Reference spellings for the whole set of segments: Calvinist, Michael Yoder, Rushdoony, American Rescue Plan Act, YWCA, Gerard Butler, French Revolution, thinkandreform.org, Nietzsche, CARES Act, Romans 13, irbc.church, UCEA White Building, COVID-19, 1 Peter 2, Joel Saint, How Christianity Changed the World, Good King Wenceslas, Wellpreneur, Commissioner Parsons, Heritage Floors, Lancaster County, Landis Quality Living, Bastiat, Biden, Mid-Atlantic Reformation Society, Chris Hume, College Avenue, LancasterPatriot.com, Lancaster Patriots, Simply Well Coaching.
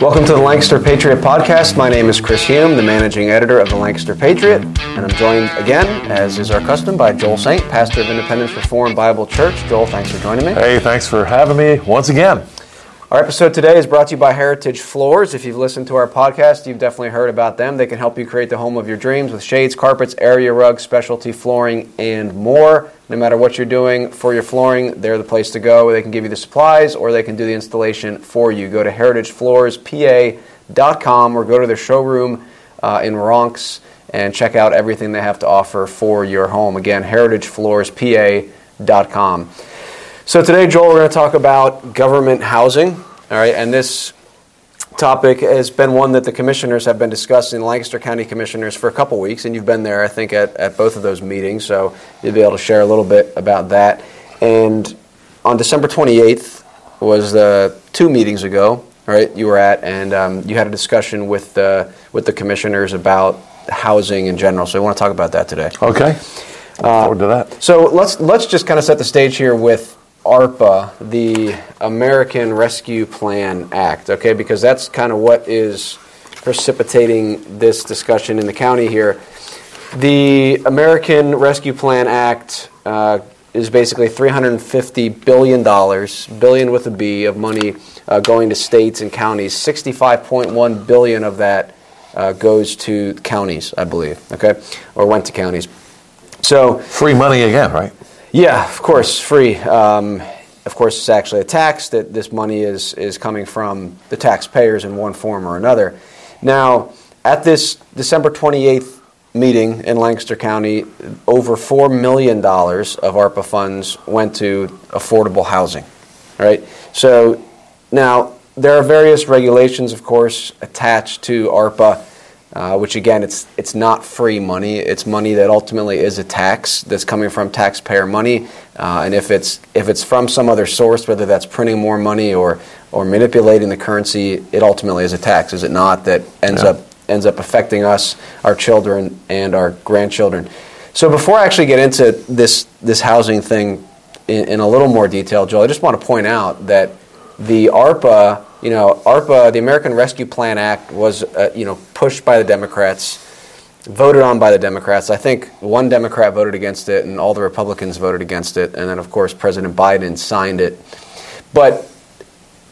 Welcome to the Lancaster Patriot Podcast. My name is Chris Hume, the managing editor of the Lancaster Patriot, and I'm joined again, as is our custom, by Joel Saint, pastor of Independence Reform Bible Church. Joel, thanks for joining me. Hey, thanks for having me once again. Our episode today is brought to you by Heritage Floors. If you've listened to our podcast, you've definitely heard about them. They can help you create the home of your dreams with shades, carpets, area rugs, specialty flooring, and more. No matter what you're doing for your flooring, they're the place to go. They can give you the supplies or they can do the installation for you. Go to heritagefloorspa.com or go to their showroom in Ronks and check out everything they have to offer for your home. Again, heritagefloorspa.com. So today, Joel, we're going to talk about government housing, all right? And this topic has been one that the commissioners have been discussing, Lancaster County commissioners, for a couple weeks, and you've been there, I think, at both of those meetings, so you'll be able to share a little bit about that. And on December 28th was two meetings ago, right, you were at, and you had a discussion with the commissioners about housing in general, so we want to talk about that today. Okay, look forward to that. So let's just kind of set the stage here with ARPA, the American Rescue Plan Act, okay, because that's kind of what is precipitating this discussion in the county here. The American Rescue Plan Act is basically $350 billion, billion with a B, of money going to states and counties. $65.1 billion of that goes to counties, I believe, okay, or went to counties. So free money again, right? Yeah, of course, free. Of course, it's actually a tax that this money is coming from the taxpayers in one form or another. Now, at this December 28th meeting in Lancaster County, over $4 million of ARPA funds went to affordable housing, right? So now, there are various regulations, of course, attached to ARPA, which again, it's not free money. It's money that ultimately is a tax that's coming from taxpayer money, and if it's from some other source, whether that's printing more money or manipulating the currency, it ultimately is a tax, is it not? That ends up affecting us, our children, and our grandchildren. So before I actually get into this housing thing in a little more detail, Joel, I just want to point out that the ARPA. You know, ARPA, the American Rescue Plan Act, was, pushed by the Democrats, voted on by the Democrats. I think one Democrat voted against it, and all the Republicans voted against it. And then, of course, President Biden signed it. But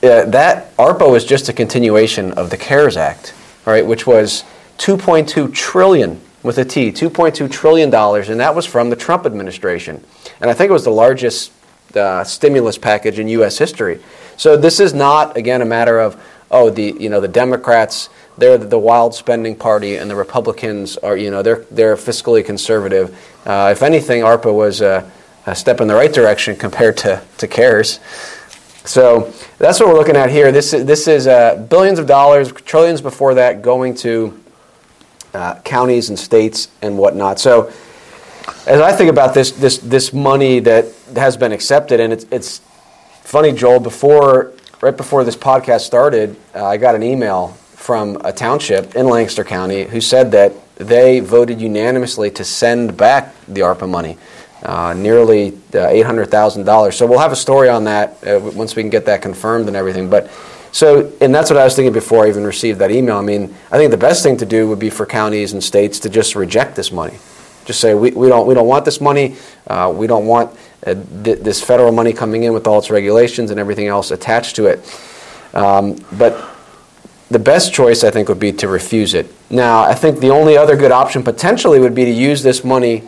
that ARPA was just a continuation of the CARES Act, right, which was $2.2 trillion, with a T, $2.2 trillion, and that was from the Trump administration. And I think it was the largest stimulus package in U.S. history. So this is not, again, a matter of, the Democrats, they're the wild spending party, and the Republicans are, they're fiscally conservative. If anything, ARPA was a step in the right direction compared to CARES. So that's what we're looking at here. This is billions of dollars, trillions before that, going to counties and states and whatnot. So as I think about this money that has been accepted, and it's funny, Joel, right before this podcast started, I got an email from a township in Lancaster County who said that they voted unanimously to send back the ARPA money, nearly $800,000. So we'll have a story on that once we can get that confirmed and everything. And that's what I was thinking before I even received that email. I mean, I think the best thing to do would be for counties and states to just reject this money. Just say, we don't want this money, we don't want this federal money coming in with all its regulations and everything else attached to it. But the best choice, I think, would be to refuse it. Now, I think the only other good option potentially would be to use this money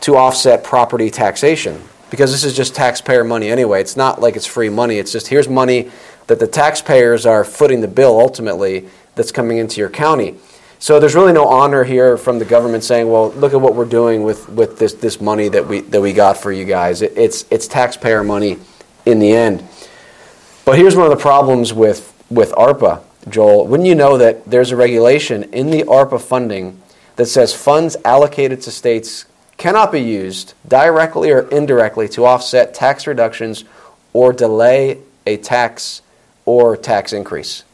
to offset property taxation, because this is just taxpayer money anyway. It's not like it's free money. It's just here's money that the taxpayers are footing the bill ultimately that's coming into your county. So there's really no honor here from the government saying, well, look at what we're doing with this money that we got for you guys. It's taxpayer money in the end. But here's one of the problems with ARPA, Joel. Wouldn't you know that there's a regulation in the ARPA funding that says funds allocated to states cannot be used directly or indirectly to offset tax reductions or delay a tax or tax increase?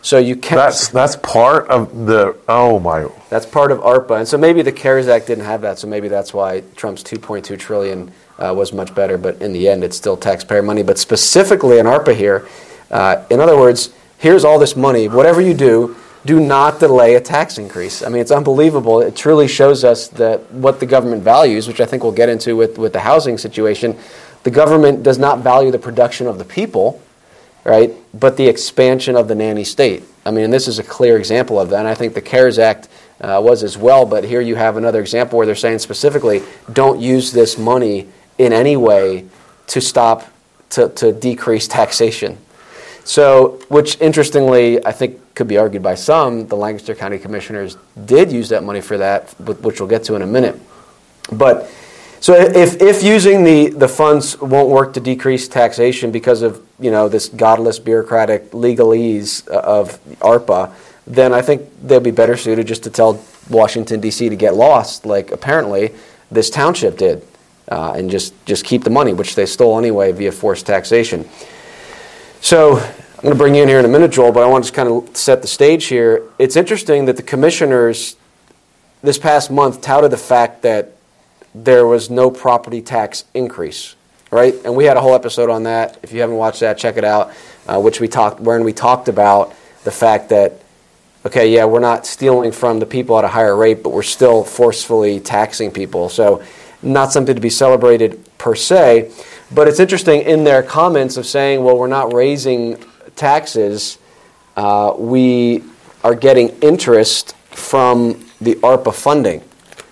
So you can't. That's part of the. Oh my. That's part of ARPA, and so maybe the CARES Act didn't have that. So maybe that's why Trump's $2.2 trillion was much better. But in the end, it's still taxpayer money. But specifically in ARPA here, in other words, here's all this money. Whatever you do, do not delay a tax increase. I mean, it's unbelievable. It truly shows us that what the government values, which I think we'll get into with the housing situation, the government does not value the production of the people, right, but the expansion of the nanny state. I mean, this is a clear example of that, and I think the CARES Act was as well, but here you have another example where they're saying specifically, don't use this money in any way to stop, to decrease taxation. So, which interestingly, I think could be argued by some, the Lancaster County Commissioners did use that money for that, which we'll get to in a minute. But, so if using the funds won't work to decrease taxation because of, you know, this godless bureaucratic legalese of ARPA, then I think they'd be better suited just to tell Washington, D.C. to get lost, like apparently this township did, and just keep the money, which they stole anyway via forced taxation. So I'm going to bring you in here in a minute, Joel, but I want to just kind of set the stage here. It's interesting that the commissioners this past month touted the fact that there was no property tax increase, right? And we had a whole episode on that. If you haven't watched that, check it out, wherein we talked about the fact that, okay, yeah, we're not stealing from the people at a higher rate, but we're still forcefully taxing people. So not something to be celebrated per se, but it's interesting in their comments of saying, well, we're not raising taxes. We are getting interest from the ARPA funding.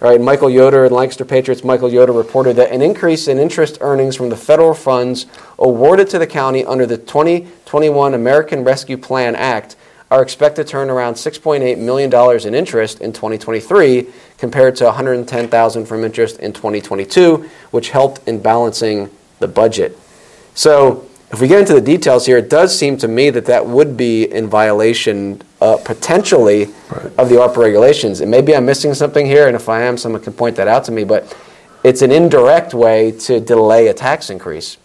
All right, Michael Yoder and Lancaster Patriots, Michael Yoder reported that an increase in interest earnings from the federal funds awarded to the county under the 2021 American Rescue Plan Act are expected to earn around $6.8 million in interest in 2023 compared to $110,000 from interest in 2022, which helped in balancing the budget. So if we get into the details here, it does seem to me that that would be in violation potentially of the ARPA regulations. And maybe I'm missing something here, and if I am, someone can point that out to me, but it's an indirect way to delay a tax increase.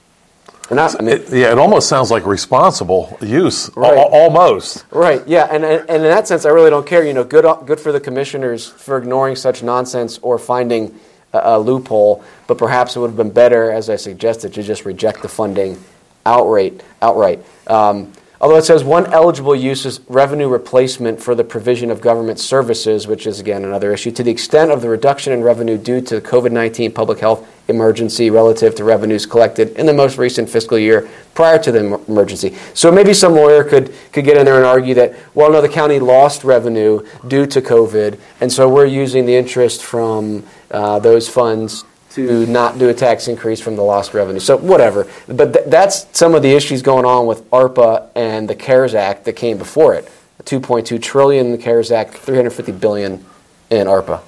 It almost sounds like responsible use, right. Almost. Right, yeah, and in that sense, I really don't care. You know, good for the commissioners for ignoring such nonsense or finding a loophole, but perhaps it would have been better, as I suggested, to just reject the funding outright. Although it says one eligible use is revenue replacement for the provision of government services, which is, again, another issue, to the extent of the reduction in revenue due to the COVID-19 public health emergency relative to revenues collected in the most recent fiscal year prior to the emergency. So maybe some lawyer could get in there and argue that, well, no, the county lost revenue due to COVID, and so we're using the interest from those funds to not do a tax increase from the lost revenue. So whatever. But that's some of the issues going on with ARPA and the CARES Act that came before it. $2.2 trillion in the CARES Act, $350 billion in ARPA.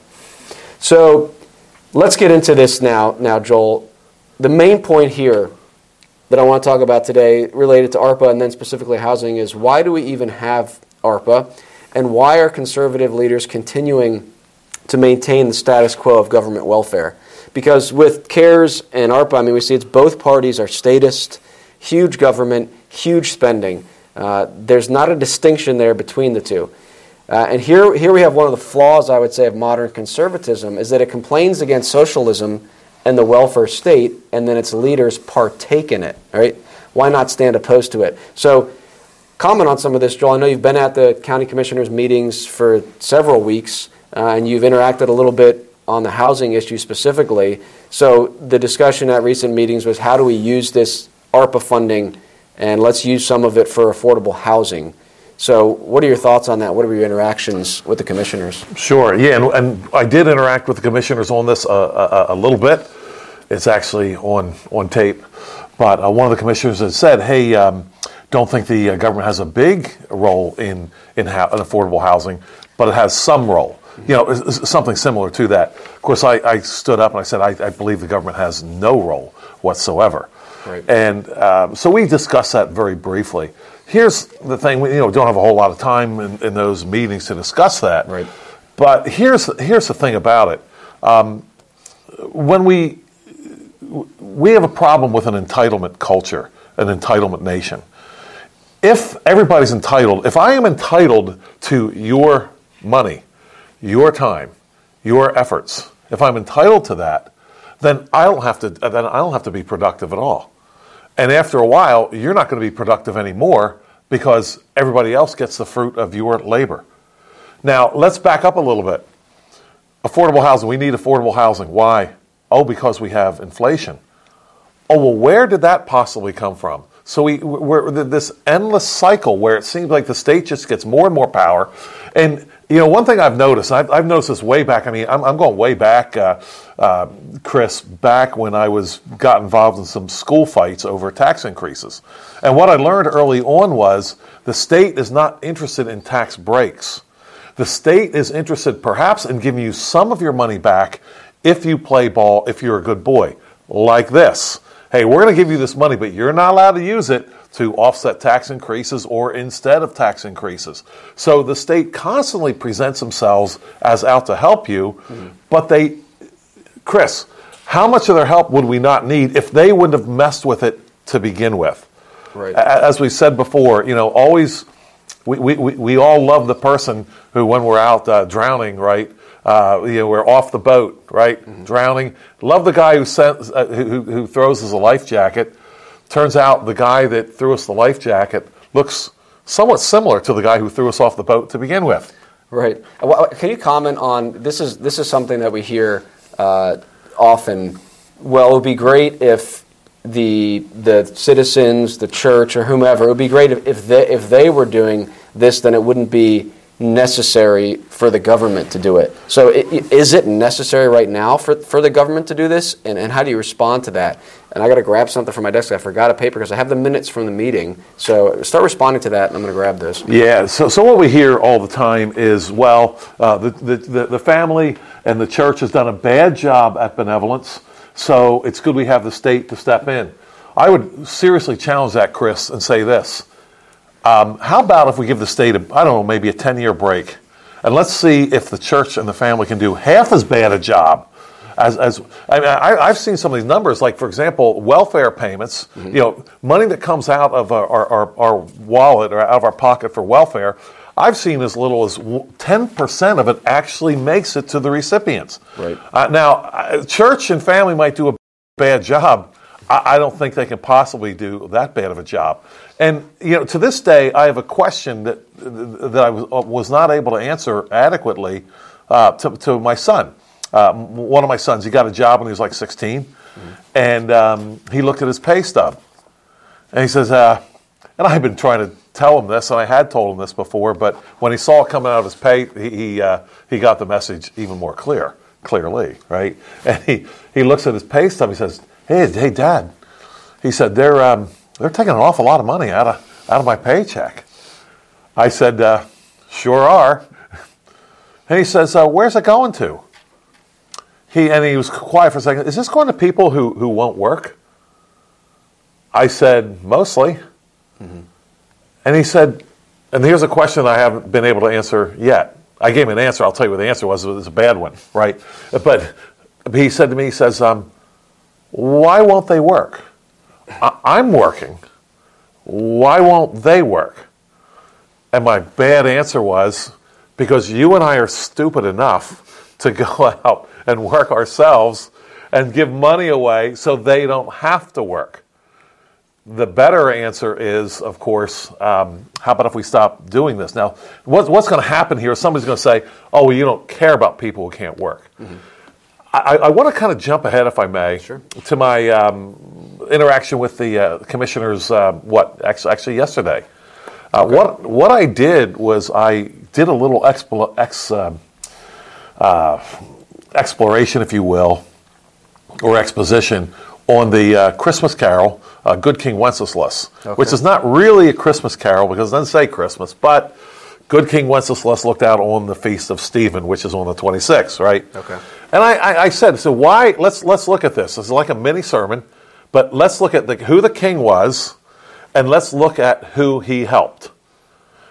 So let's get into this now, Joel. The main point here that I want to talk about today related to ARPA and then specifically housing is why do we even have ARPA and why are conservative leaders continuing to maintain the status quo of government welfare? Because with CARES and ARPA, I mean, we see it's both parties are statist, huge government, huge spending. There's not a distinction there between the two. And here we have one of the flaws, I would say, of modern conservatism is that it complains against socialism and the welfare state, and then its leaders partake in it, right? Why not stand opposed to it? So comment on some of this, Joel. I know you've been at the county commissioners' meetings for several weeks, and you've interacted a little bit on the housing issue specifically. So the discussion at recent meetings was how do we use this ARPA funding and let's use some of it for affordable housing. So what are your thoughts on that? What are your interactions with the commissioners? Sure, yeah, and I did interact with the commissioners on this a little bit. It's actually on tape. But one of the commissioners had said, hey, don't think the government has a big role in affordable housing, but it has some role. You know, something similar to that. Of course, I stood up and I said, I believe the government has no role whatsoever. Right. And so we discussed that very briefly. Here's the thing, we don't have a whole lot of time in those meetings to discuss that. Right. But here's the thing about it. When we have a problem with an entitlement culture, an entitlement nation. If everybody's entitled, if I am entitled to your money, your time, your efforts. If I'm entitled to that, then I don't have to be productive at all. And after a while, you're not going to be productive anymore because everybody else gets the fruit of your labor. Now, let's back up a little bit. Affordable housing. We need affordable housing. Why? Oh, because we have inflation. Oh, well, where did that possibly come from? So we're this endless cycle where it seems like the state just gets more and more power. And, you know, one thing I've noticed, I've noticed this way back. I mean, I'm going way back, Chris, back when I got involved in some school fights over tax increases. And what I learned early on was the state is not interested in tax breaks. The state is interested perhaps in giving you some of your money back if you play ball, if you're a good boy, like this. Hey, we're going to give you this money, but you're not allowed to use it to offset tax increases or instead of tax increases. So the state constantly presents themselves as out to help you, but Chris, how much of their help would we not need if they wouldn't have messed with it to begin with? Right. As we said before, you know, always, we all love the person who, when we're out drowning, right? You know, we're off the boat, right? Mm-hmm. Drowning. Love the guy who throws us a life jacket. Turns out the guy that threw us the life jacket looks somewhat similar to the guy who threw us off the boat to begin with. Right. Well, can you comment on this is something that we hear often? Well, it would be great if the citizens, the church, or whomever, it would be great if they were doing this, then it wouldn't be necessary for the government to do it. So is it necessary right now for the government to do this? And how do you respond to that? And I got to grab something from my desk. I forgot a paper because I have the minutes from the meeting. So start responding to that, and I'm going to grab this. Yeah, so what we hear all the time is, well, the family and the church has done a bad job at benevolence, so it's good we have the state to step in. I would seriously challenge that, Chris, and say this. How about if we give the state, maybe a 10-year break, and let's see if the church and the family can do half as bad a job as I've seen some of these numbers, like, for example, welfare payments, mm-hmm. you know, money that comes out of our wallet or out of our pocket for welfare, I've seen as little as 10% of it actually makes it to the recipients. Right. Now, church and family might do a bad job. I don't think they can possibly do that bad of a job. And, you know, to this day, I have a question that I was not able to answer adequately to my son. One of my sons, he got a job when he was like 16, mm-hmm. and he looked at his pay stub. And he says, and I've been trying to tell him this, and I had told him this before, but when he saw it coming out of his pay, he got the message even more clearly, right? And he looks at his pay stub, he says, Hey, Dad, he said, they're taking an awful lot of money out of my paycheck. I said, sure are. And he says, where's it going to? He was quiet for a second. Is this going to people who won't work? I said, mostly. Mm-hmm. And he said, and here's a question I haven't been able to answer yet. I gave him an answer. I'll tell you what the answer was. It was a bad one, right? But he said to me, he says, why won't they work? I'm working. Why won't they work? And my bad answer was, because you and I are stupid enough to go out and work ourselves and give money away so they don't have to work. The better answer is, of course, how about if we stop doing this? Now, what's going to happen here is somebody's going to say, oh, well, you don't care about people who can't work. Mm-hmm. I want to kind of jump ahead, if I may, sure. to my interaction with the commissioners, actually yesterday. Okay. What I did was I did a little exploration, if you will, or exposition on the Christmas carol, Good King Wenceslas, okay. which is not really a Christmas carol because it doesn't say Christmas, but Good King Wenceslas looked out on the Feast of Stephen, which is on the 26th, right? Okay. And I said, so why? Let's look at this. This is like a mini sermon, but let's look at who the king was, and let's look at who he helped.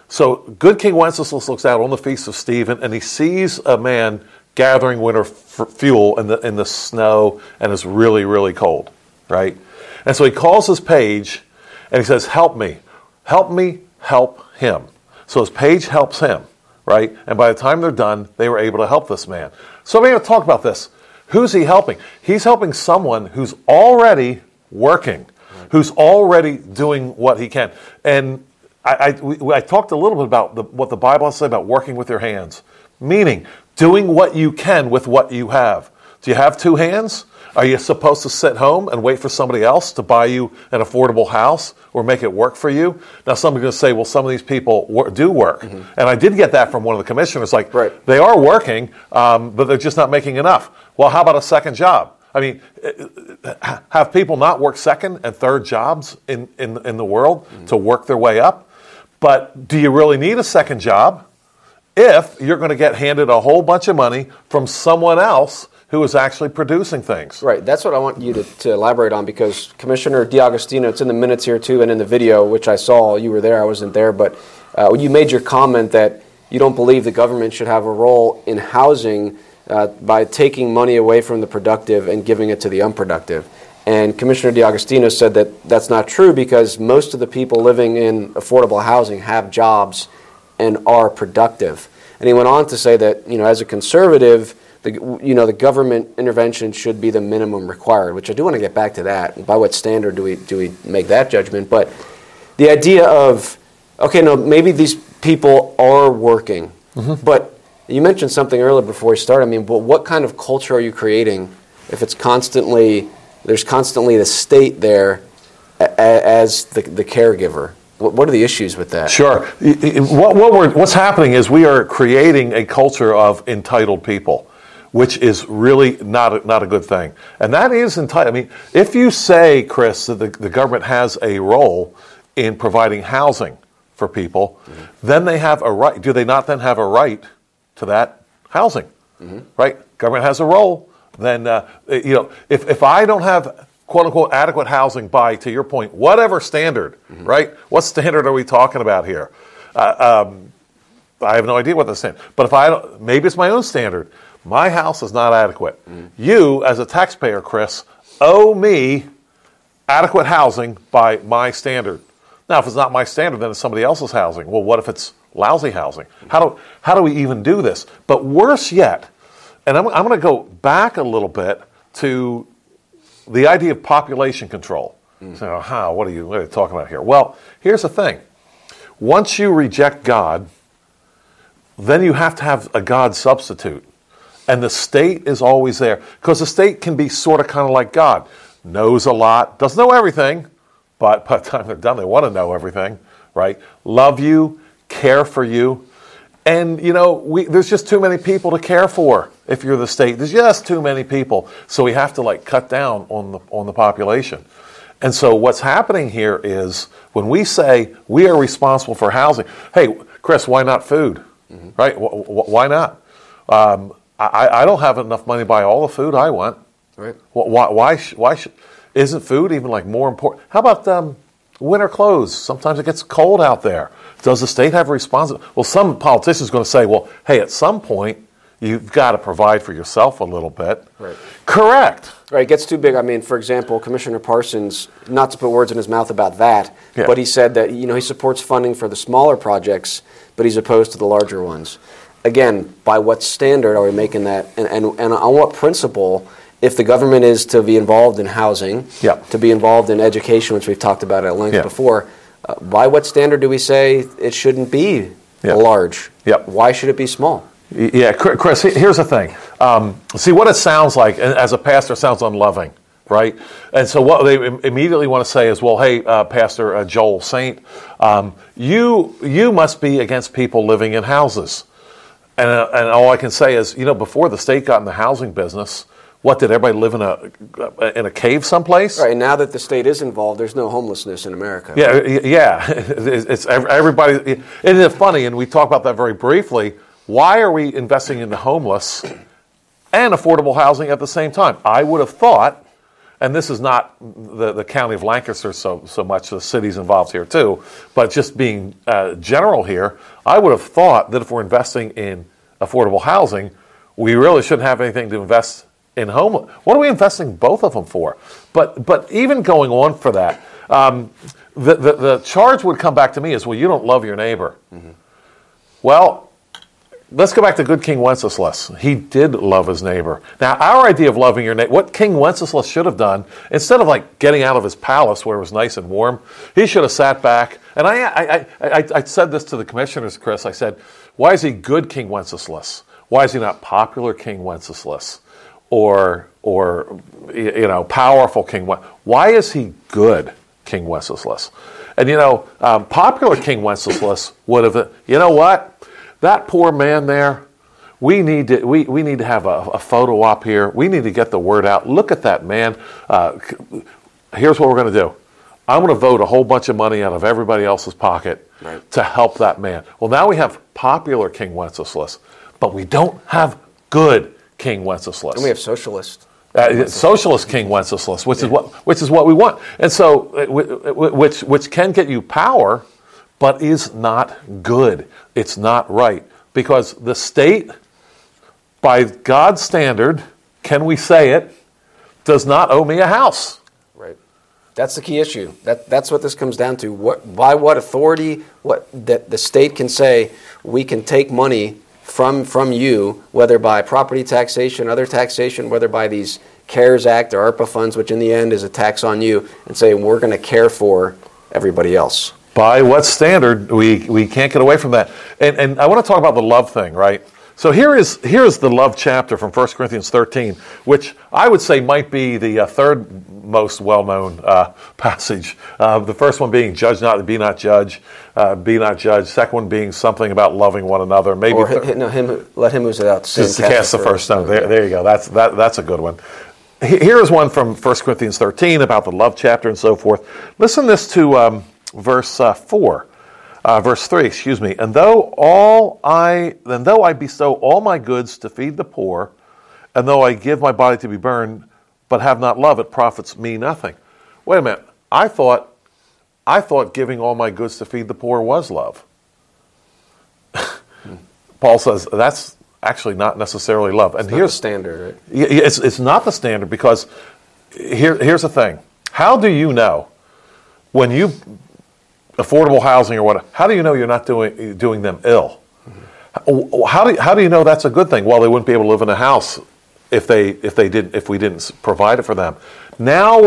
So, Good King Wenceslas looks out on the Feast of Stephen, and he sees a man gathering winter fuel in the snow, and it's really, really cold, right? And so he calls his page, and he says, help me, help him." So his page helps him, right? And by the time they're done, they were able to help this man. So we're going to talk about this. Who's he helping? He's helping someone who's already working, who's already doing what he can. And I talked a little bit about what the Bible has to say about working with your hands, meaning doing what you can with what you have. Do you have two hands? Are you supposed to sit home and wait for somebody else to buy you an affordable house or make it work for you? Now, somebody's going to say, well, some of these people do work. Mm-hmm. And I did get that from one of the commissioners. Like, right. They are working, but they're just not making enough. Well, how about a second job? I mean, have people not work second and third jobs in the world mm-hmm. to work their way up? But do you really need a second job if you're going to get handed a whole bunch of money from someone else who is actually producing things? Right. That's what I want you to elaborate on, because Commissioner DiAgostino, it's in the minutes here too and in the video, which I saw. You were there. I wasn't there. But you made your comment that you don't believe the government should have a role in housing by taking money away from the productive and giving it to the unproductive. And Commissioner DiAgostino said that that's not true because most of the people living in affordable housing have jobs and are productive. And he went on to say that, as a conservative, the government intervention should be the minimum required, which I do want to get back to that. By what standard do we make that judgment? But the idea of, maybe these people are working, mm-hmm. but you mentioned something earlier before we started. But what kind of culture are you creating if it's there's constantly the state there as the caregiver? What are the issues with that? Sure. What's happening is we are creating a culture of entitled people, which is really not a good thing. And that is entitled. If you say, Chris, that the government has a role in providing housing for people, mm-hmm. then they have a right. Do they not then have a right to that housing, mm-hmm. right? Government has a role. Then, if I don't have, quote unquote, adequate housing by, to your point, whatever standard, mm-hmm. right? What standard are we talking about here? I have no idea what the standard, but if I don't, maybe it's my own standard. My house is not adequate. Mm-hmm. You, as a taxpayer, Chris, owe me adequate housing by my standard. Now, if it's not my standard, then it's somebody else's housing. Well, what if it's lousy housing? How do we even do this? But worse yet, and I'm going to go back a little bit to the idea of population control. So, what are you talking about here? Well, here's the thing. Once you reject God, then you have to have a God substitute. And the state is always there. Because the state can be sort of kind of like God. Knows a lot, doesn't know everything, but by the time they're done, they want to know everything, right? Love you, care for you. And, there's just too many people to care for if you're the state. There's just too many people. So we have to, cut down on the population. And so what's happening here is when we say we are responsible for housing, hey, Chris, why not food, mm-hmm. right? Why not? I don't have enough money to buy all the food I want. Right. Why isn't food even more important? How about winter clothes? Sometimes it gets cold out there. Does the state have a responsibility? Well, some politician's going to say, well, hey, at some point, you've got to provide for yourself a little bit. Right. Correct. Right, it gets too big. For example, Commissioner Parsons, not to put words in his mouth about that, yeah. but he said that, he supports funding for the smaller projects, but he's opposed to the larger ones. Again, by what standard are we making that? And on what principle, if the government is to be involved in housing, yeah. to be involved in education, which we've talked about at length yeah. before, by what standard do we say it shouldn't be yep. large? Yep. Why should it be small? Yeah, Chris, here's the thing. See, what it sounds like, and as a pastor, it sounds unloving, right? And so what they immediately want to say is, well, hey, Pastor Joel Saint, you must be against people living in houses. And all I can say is, before the state got in the housing business, what, did everybody live in a cave someplace? Right, and now that the state is involved, there's no homelessness in America. Yeah, right? Yeah. It's everybody. Isn't it funny, and we talk about that very briefly, why are we investing in the homeless and affordable housing at the same time? I would have thought, and this is not the county of Lancaster so much, the city's involved here too, but just being general here, I would have thought that if we're investing in affordable housing, we really shouldn't have anything to invest in homeless. What are we investing both of them for? But even going on for that, the charge would come back to me is, well, you don't love your neighbor. Mm-hmm. Well, Let's go back to Good King Wenceslas. He did love his neighbor. Now, our idea of loving your neighbor, what King Wenceslas should have done, instead of like getting out of his palace where it was nice and warm, he should have sat back. And I said this to the commissioners, Chris. I said, why is he good King Wenceslas? Why is he not popular King Wenceslas? Or you know, powerful King Wenceslas? Why is he good King Wenceslas? And, you know, popular King Wenceslas would have, you know what? That poor man there, we need to have a photo op here. We need to get the word out. Look at that man. Here's what we're going to do. I'm going to vote a whole bunch of money out of everybody else's pocket to help that man. Well, now we have popular King Wenceslas, but we don't have good King Wenceslas. And we have socialist. Socialist King Wenceslas, which is what we want. And so, which can get you power, but is not good. It's not right. Because the state, by God's standard, can we say it, does not owe me a house. Right. That's the key issue. That's what this comes down to. By what authority that the state can say, we can take money from you, whether by property taxation, other taxation, whether by these CARES Act or ARPA funds, which in the end is a tax on you, and say we're going to care for everybody else. By what standard? We can't get away from that. And I want to talk about the love thing, right? So here's the love chapter from 1 Corinthians 13, which I would say might be the third most well-known passage. The first one being, "Judge not, be not judged." Second one being something about loving one another. Maybe let him who's without sin cast the first stone. There you go. That's a good one. Here is one from 1 Corinthians 13 about the love chapter and so forth. Listen this to. Verse 3. And though I bestow all my goods to feed the poor, and though I give my body to be burned, but have not love, it profits me nothing. Wait a minute. I thought giving all my goods to feed the poor was love. Paul says that's actually not necessarily love. And here's the standard. Right? It's not the standard, because here's the thing. How do you know when you affordable housing or what? How do you know you're not doing them ill? Mm-hmm. How do you know that's a good thing? Well, they wouldn't be able to live in a house if we didn't provide it for them. Now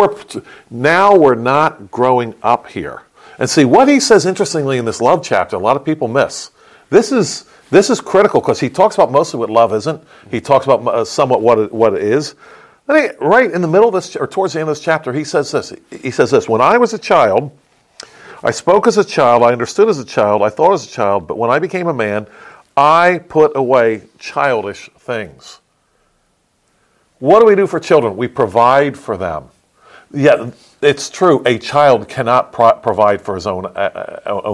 we're not growing up here. And see what he says interestingly in this love chapter. A lot of people miss. This is critical, because he talks about mostly what love isn't. He talks about somewhat what it is. Then right in the middle of this, or towards the end of this chapter, he says this. When I was a child, I spoke as a child, I understood as a child, I thought as a child, but when I became a man, I put away childish things. What do we do for children? We provide for them. Yeah, it's true. A child cannot provide for his own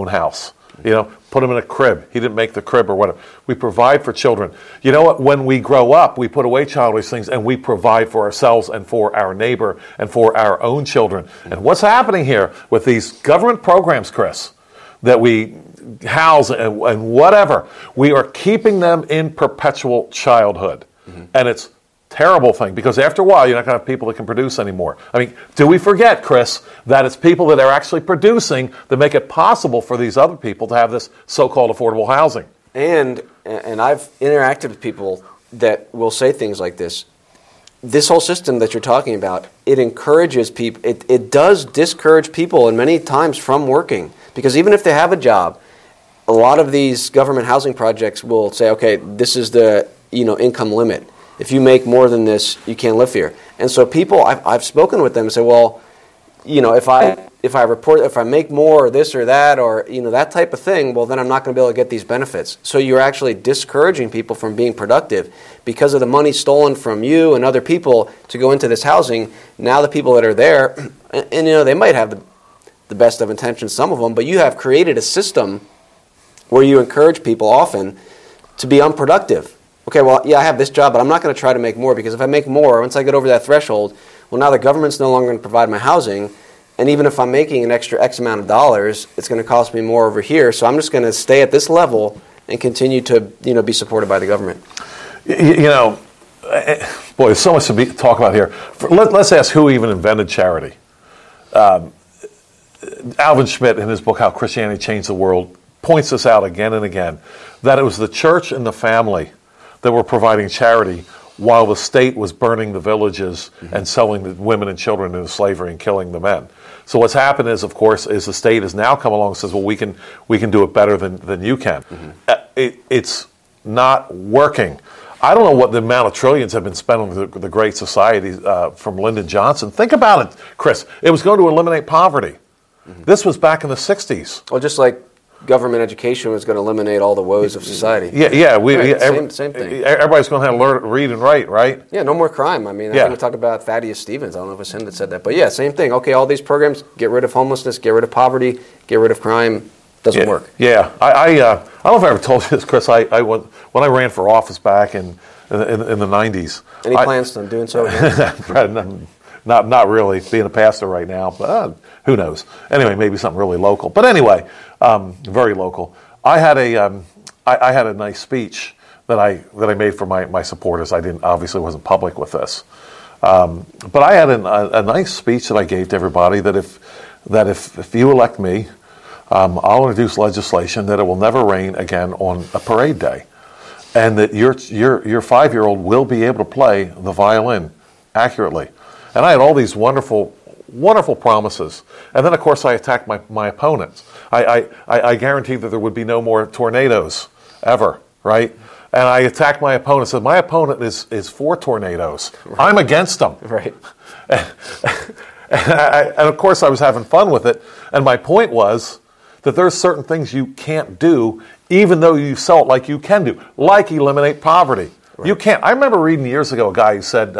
house. You know, put him in a crib. He didn't make the crib or whatever. We provide for children. You know what? When we grow up, we put away childish things and we provide for ourselves and for our neighbor and for our own children. And what's happening here with these government programs, Chris, that we house and whatever, we are keeping them in perpetual childhood. Mm-hmm. And it's terrible thing, because after a while, you're not going to have people that can produce anymore. I mean, do we forget, Chris, that it's people that are actually producing that make it possible for these other people to have this so-called affordable housing? And I've interacted with people that will say things like this. This whole system that you're talking about, it encourages people, it does discourage people, and many times, from working. Because even if they have a job, a lot of these government housing projects will say, okay, this is the, you know, income limit. If you make more than this, you can't live here. And so people, I've spoken with them and say, well, you know, if I make more or this or that, or, you know, that type of thing, well, then I'm not going to be able to get these benefits. So you're actually discouraging people from being productive because of the money stolen from you and other people to go into this housing. Now the people that are there, and you know, they might have the best of intentions, some of them, but you have created a system where you encourage people often to be unproductive. Okay, well, yeah, I have this job, but I'm not going to try to make more, because if I make more, once I get over that threshold, well, now the government's no longer going to provide my housing, and even if I'm making an extra X amount of dollars, it's going to cost me more over here, so I'm just going to stay at this level and continue to, you know, be supported by the government. You know, boy, there's so much to talk about here. Let's ask who even invented charity. Alvin Schmidt, in his book, How Christianity Changed the World, points this out again and again, that it was the church and the family that were providing charity while the state was burning the villages mm-hmm. and selling the women and children into slavery and killing the men. So what's happened is, of course, is the state has now come along and says, well, we can do it better than you can. Mm-hmm. It's not working. I don't know what the amount of trillions have been spent on the Great Society from Lyndon Johnson. Think about it, Chris. It was going to eliminate poverty. Mm-hmm. This was back in the 60s. Well, just like government education was going to eliminate all the woes of society. Yeah. Same thing. Everybody's going to have to learn to read and write, right? Yeah, no more crime. I mean, I think we talked about Thaddeus Stevens. I don't know if it's him that said that. But yeah, same thing. Okay, all these programs, get rid of homelessness, get rid of poverty, get rid of crime. Doesn't work. Yeah. I don't know if I ever told you this, Chris. I went, when I ran for office back in the 90s. Any plans on doing so again? Not really, being a pastor right now, but who knows? Anyway, maybe something really local. But anyway, very local. I had a nice speech that I made for my supporters. I obviously wasn't public with this, but I had a nice speech that I gave to everybody that if you elect me, I'll introduce legislation that it will never rain again on a parade day, and that your 5-year-old will be able to play the violin accurately. And I had all these wonderful, wonderful promises. And then, of course, I attacked my opponents. I guaranteed that there would be no more tornadoes ever, right? And I attacked my opponent. Said, my opponent is for tornadoes. Right. I'm against them. Right. And, of course, I was having fun with it. And my point was that there's certain things you can't do, even though you sell it like you can do, like eliminate poverty. Right. You can't. I remember reading years ago a guy who said...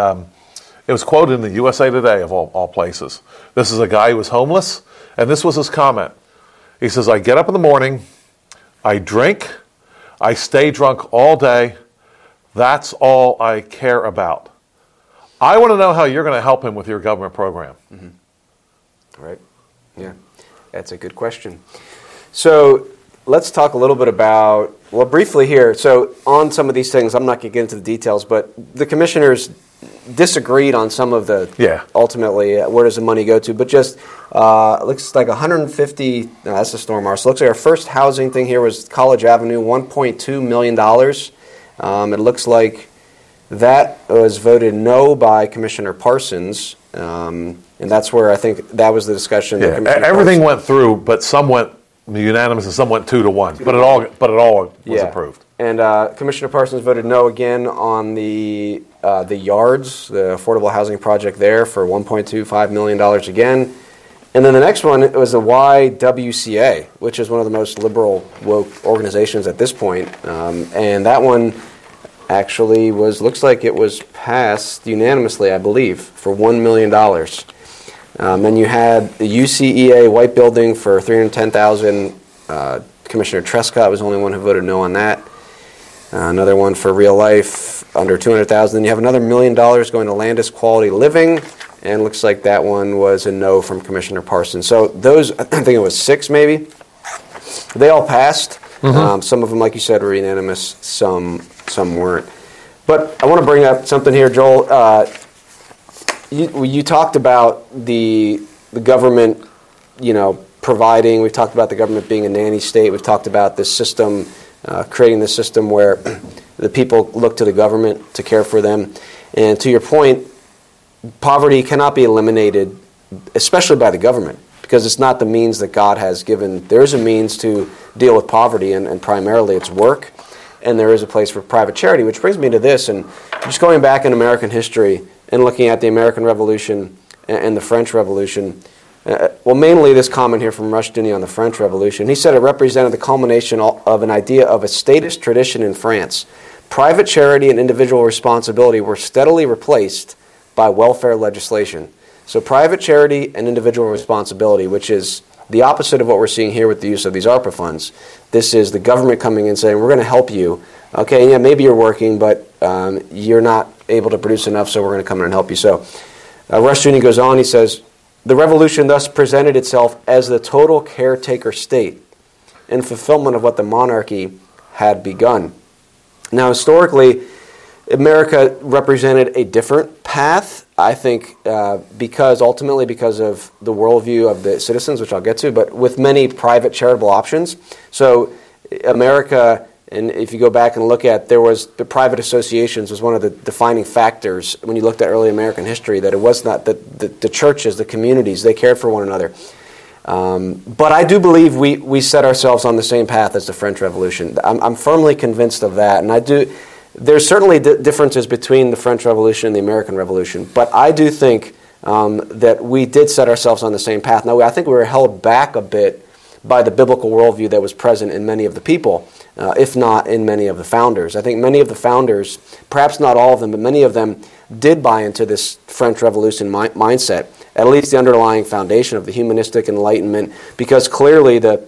It was quoted in the USA Today, of all places. This is a guy who was homeless, and this was his comment. He says, I get up in the morning, I drink, I stay drunk all day. That's all I care about. I want to know how you're going to help him with your government program. Mm-hmm. Right. Yeah, that's a good question. So let's talk a little bit about, well, briefly here. So on some of these things, I'm not going to get into the details, but the commissioners disagreed on some of the ultimately where does the money go to, but just looks like 150. No, that's the storm. So looks like our first housing thing here was College Avenue, $1.2 million. It looks like that was voted no by Commissioner Parsons, and that's where I think that was the discussion. Yeah, everything went through, but some went unanimous and some went 2-1. But it all was approved. And Commissioner Parsons voted no again on the YARDS, the affordable housing project there, for $1.25 million again. And then the next one was the YWCA, which is one of the most liberal, woke organizations at this point. And that one actually looks like it was passed unanimously, I believe, for $1 million. Then you had the UCEA White Building for $310,000. Commissioner Trescott was the only one who voted no on that. Another one for Real Life, under $200,000. Then you have another $1 million going to Landis Quality Living, and looks like that one was a no from Commissioner Parsons. So those, I think it was 6 maybe, they all passed. Mm-hmm. Some of them, like you said, were unanimous, some weren't. But I want to bring up something here, Joel. You talked about the government, providing. We've talked about the government being a nanny state. We've talked about this system, creating this system where the people look to the government to care for them. And to your point, poverty cannot be eliminated, especially by the government, because it's not the means that God has given. There is a means to deal with poverty, and primarily it's work, and there is a place for private charity, which brings me to this. And just going back in American history and looking at the American Revolution and the French Revolution, mainly this comment here from Rushdoony on the French Revolution. He said it represented the culmination of an idea of a statist tradition in France. Private charity and individual responsibility were steadily replaced by welfare legislation. So private charity and individual responsibility, which is the opposite of what we're seeing here with the use of these ARPA funds. This is the government coming in and saying, we're going to help you. Okay, yeah, maybe you're working, but you're not able to produce enough, so we're going to come in and help you. So Rushdoony goes on, he says, the revolution thus presented itself as the total caretaker state in fulfillment of what the monarchy had begun. Now, historically, America represented a different path I think because of the worldview of the citizens, which I'll get to, but with many private charitable options. So America, and if you go back and look at, there was the private associations was one of the defining factors when you looked at early American history, that it was not that the churches, the communities, they cared for one another. But I do believe we set ourselves on the same path as the French Revolution. I'm firmly convinced of that, and I do. There's certainly differences between the French Revolution and the American Revolution, but I do think that we did set ourselves on the same path. Now, I think we were held back a bit by the biblical worldview that was present in many of the people, if not in many of the founders. I think many of the founders, perhaps not all of them, but many of them did buy into this French Revolution mindset, at least the underlying foundation of the humanistic Enlightenment, because clearly the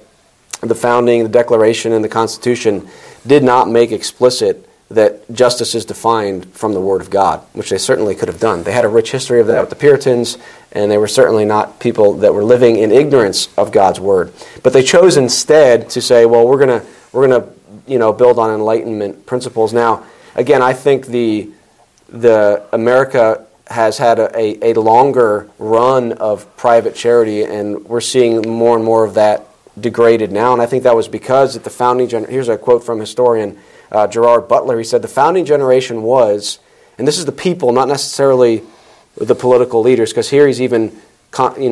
founding, the Declaration, and the Constitution did not make explicit that justice is defined from the Word of God, which they certainly could have done. They had a rich history of that with the Puritans, and they were certainly not people that were living in ignorance of God's Word. But they chose instead to say, well, we're gonna build on Enlightenment principles. Now, again, I think the America has had a longer run of private charity, and we're seeing more and more of that degraded now. And I think that was because at the founding generation, here's a quote from historian Gerard Butler. He said, the founding generation was, and this is the people, not necessarily the political leaders, because here he's even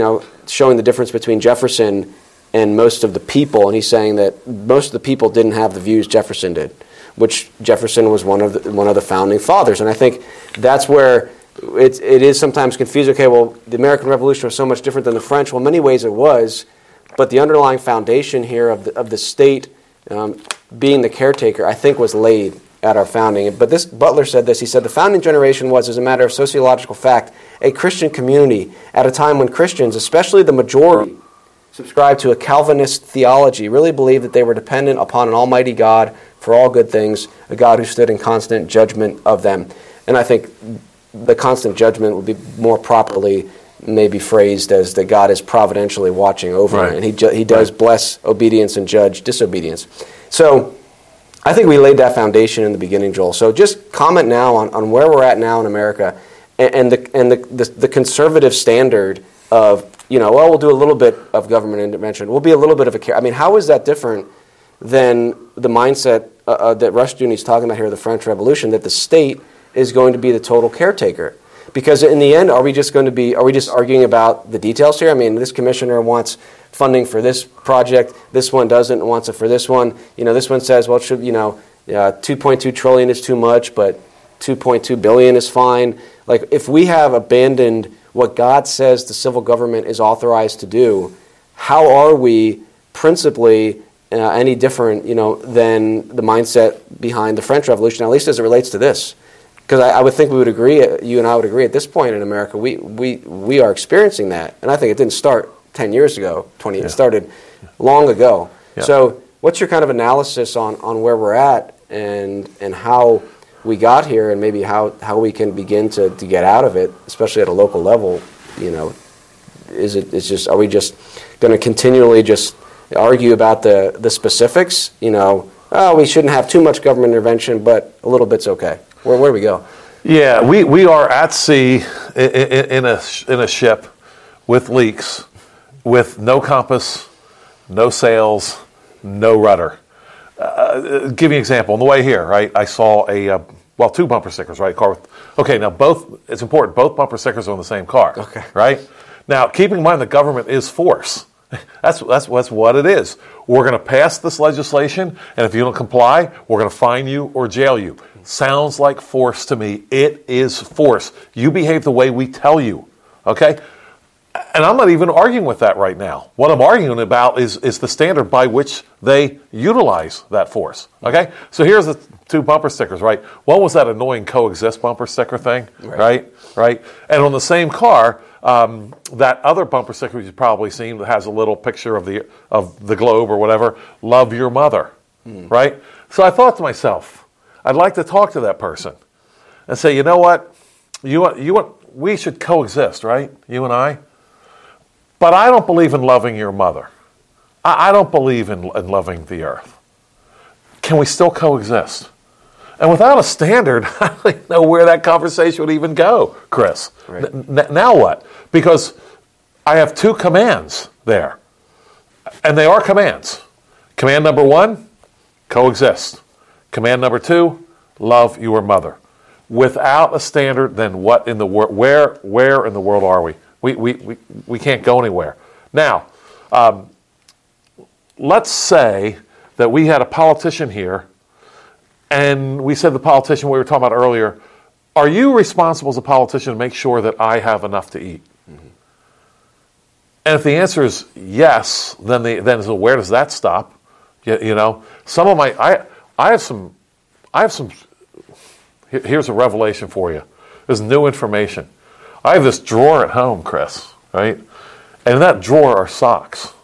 showing the difference between Jefferson and most of the people, and he's saying that most of the people didn't have the views Jefferson did, which Jefferson was one of the founding fathers. And I think that's where it is sometimes confused. Okay, well, the American Revolution was so much different than the French. Well, in many ways it was, but the underlying foundation here of the state being the caretaker, I think, was laid at our founding. But this Butler said this. He said, the founding generation was, as a matter of sociological fact, a Christian community at a time when Christians, especially the majority, subscribed to a Calvinist theology, really believed that they were dependent upon an almighty God for all good things, a God who stood in constant judgment of them. And I think the constant judgment would be more properly maybe phrased as that God is providentially watching over him, and he does bless obedience and judge disobedience. So I think we laid that foundation in the beginning, Joel. So just comment now on where we're at now in America and the conservative standard of, we'll do a little bit of government intervention. We'll be a little bit of a care. I mean, how is that different than the mindset that Rushdoony is talking about here, the French Revolution, that the state is going to be the total caretaker? Because in the end, are we just arguing about the details here? I mean, this commissioner wants funding for this project, this one doesn't, wants it for this one. This one says, well, it should, $2.2 trillion is too much, but $2.2 billion is fine. Like, if we have abandoned what God says the civil government is authorized to do, how are we principally any different, than the mindset behind the French Revolution, at least as it relates to this? Because I would think we would agree, you and I would agree at this point in America, we are experiencing that. And I think it didn't start 10 years ago, 20 years, it started long ago. Yeah. So what's your kind of analysis on where we're at and how we got here and maybe how we can begin to get out of it, especially at a local level? Are we just going to continually just argue about the specifics? We shouldn't have too much government intervention, but a little bit's okay. Where do we go? Yeah, we are at sea in a ship with leaks, with no compass, no sails, no rudder. Give you an example. On the way here, right, I saw two bumper stickers, right? Car with, okay, now both, it's important, both bumper stickers are on the same car, okay, right? Now, keeping in mind the government is force. That's what it is. We're going to pass this legislation, and if you don't comply, we're going to fine you or jail you. Sounds like force to me. It is force. You behave the way we tell you, okay? And I'm not even arguing with that right now. What I'm arguing about is the standard by which they utilize that force, okay? So here's the two bumper stickers, right? One was that annoying coexist bumper sticker thing, right? And on the same car, that other bumper sticker you've probably seen that has a little picture of the globe or whatever, love your mother, right? So I thought to myself, I'd like to talk to that person and say, you know what? We should coexist, right? You and I. But I don't believe in loving your mother. I don't believe in loving the earth. Can we still coexist? And without a standard, I don't know where that conversation would even go, Chris. Right. Now what? Because I have two commands there, and they are commands. Command number one, coexist. Command number two, love your mother. Without a standard, then what in the world? Where in the world are we? We can't go anywhere. Now, let's say that we had a politician here, and we said the politician we were talking about earlier, are you responsible as a politician to make sure that I have enough to eat? Mm-hmm. And if the answer is yes, then where does that stop? You know, some of my I have some. Here's a revelation for you. This is new information. I have this drawer at home, Chris, right? And in that drawer are socks,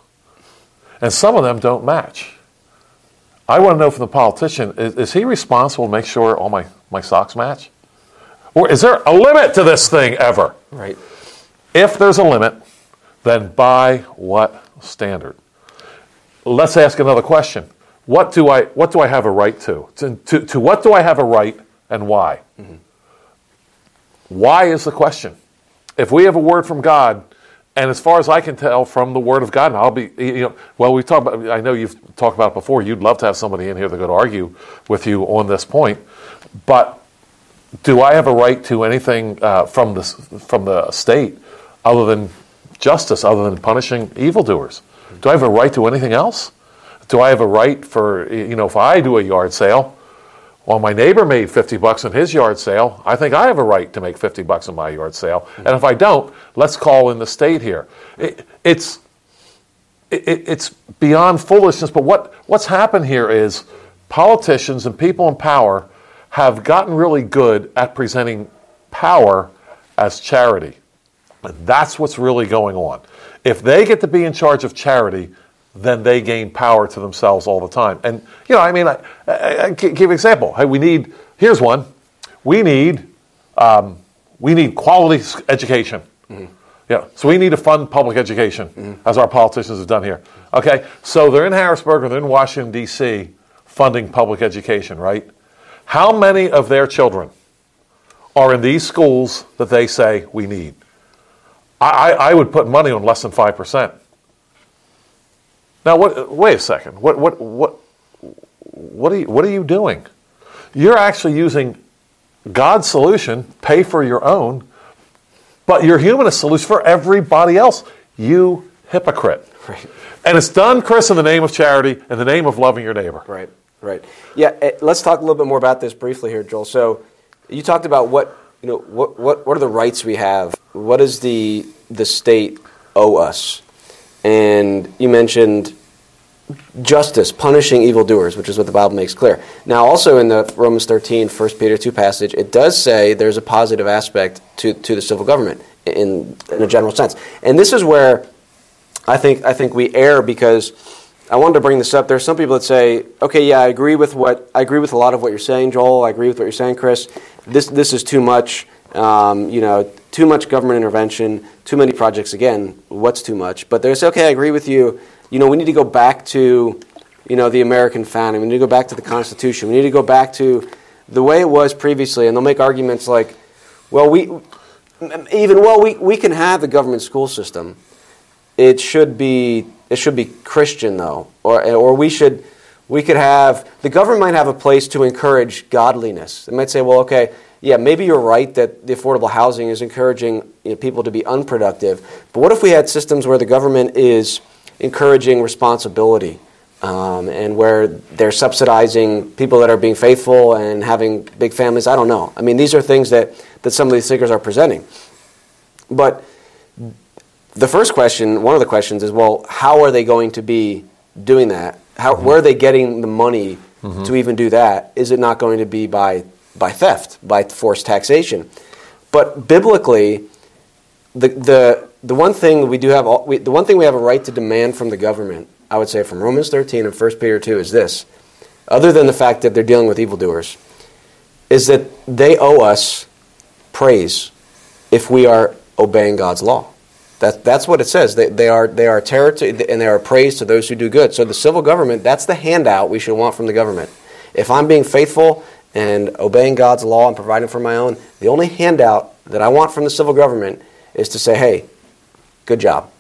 and some of them don't match. I want to know from the politician, is he responsible to make sure all my socks match? Or is there a limit to this thing ever? Right. If there's a limit, then by what standard? Let's ask another question. What do I have a right to? To what do I have a right and why? Mm-hmm. Why is the question. If we have a word from God, and as far as I can tell from the Word of God, and I'll be, we talked about, I know you've talked about it before, you'd love to have somebody in here that could argue with you on this point, but do I have a right to anything from the state other than justice, other than punishing evildoers? Do I have a right to anything else? Do I have a right for, if I do a yard sale, well, my neighbor made $50 in his yard sale. I think I have a right to make $50 in my yard sale. And if I don't, let's call in the state here. It's beyond foolishness. But what's happened here is politicians and people in power have gotten really good at presenting power as charity. And that's what's really going on. If they get to be in charge of charity, then they gain power to themselves all the time. And, I give an example. Hey, here's one. We need quality education. Mm-hmm. Yeah. So we need to fund public education, mm-hmm. as our politicians have done here. Okay. So they're in Harrisburg or they're in Washington, D.C., funding public education, right? How many of their children are in these schools that they say we need? I would put money on less than 5%. Now, wait a second. What are you doing? You're actually using God's solution, pay for your own, but your humanist solution for everybody else. You hypocrite. Right. And it's done, Chris, in the name of charity, in the name of loving your neighbor. Right, right. Yeah, let's talk a little bit more about this briefly here, Joel. So you talked about what are the rights we have? What does the state owe us? And you mentioned justice, punishing evildoers, which is what the Bible makes clear. Now, also in the Romans 13, 1 Peter 2 passage, it does say there's a positive aspect to the civil government in a general sense. And this is where I think we err, because I wanted to bring this up. There are some people that say, okay, yeah, I agree with a lot of what you're saying, Joel. I agree with what you're saying, Chris. This is too much. Too much government intervention, too many projects. Again, what's too much? But they say, okay, I agree with you. We need to go back to, the American founding. We need to go back to the Constitution. We need to go back to the way it was previously. And they'll make arguments like, we can have a government school system. It should be Christian though, or we could have the government might have a place to encourage godliness. They might say, well, okay. Yeah, maybe you're right that the affordable housing is encouraging people to be unproductive. But what if we had systems where the government is encouraging responsibility, and where they're subsidizing people that are being faithful and having big families? I don't know. I mean, these are things that some of these thinkers are presenting. But one of the questions is, well, how are they going to be doing that? Where are they getting the money mm-hmm. to even do that? Is it not going to be by theft, by forced taxation? But biblically, the one thing we have a right to demand from the government, I would say from Romans 13 and 1 Peter 2, is this: other than the fact that they're dealing with evildoers, is that they owe us praise if we are obeying God's law. That's what it says. They are terror to, and they are praise to those who do good. So the civil government, that's the handout we should want from the government. If I'm being faithful and obeying God's law and providing for my own, the only handout that I want from the civil government is to say, hey, good job.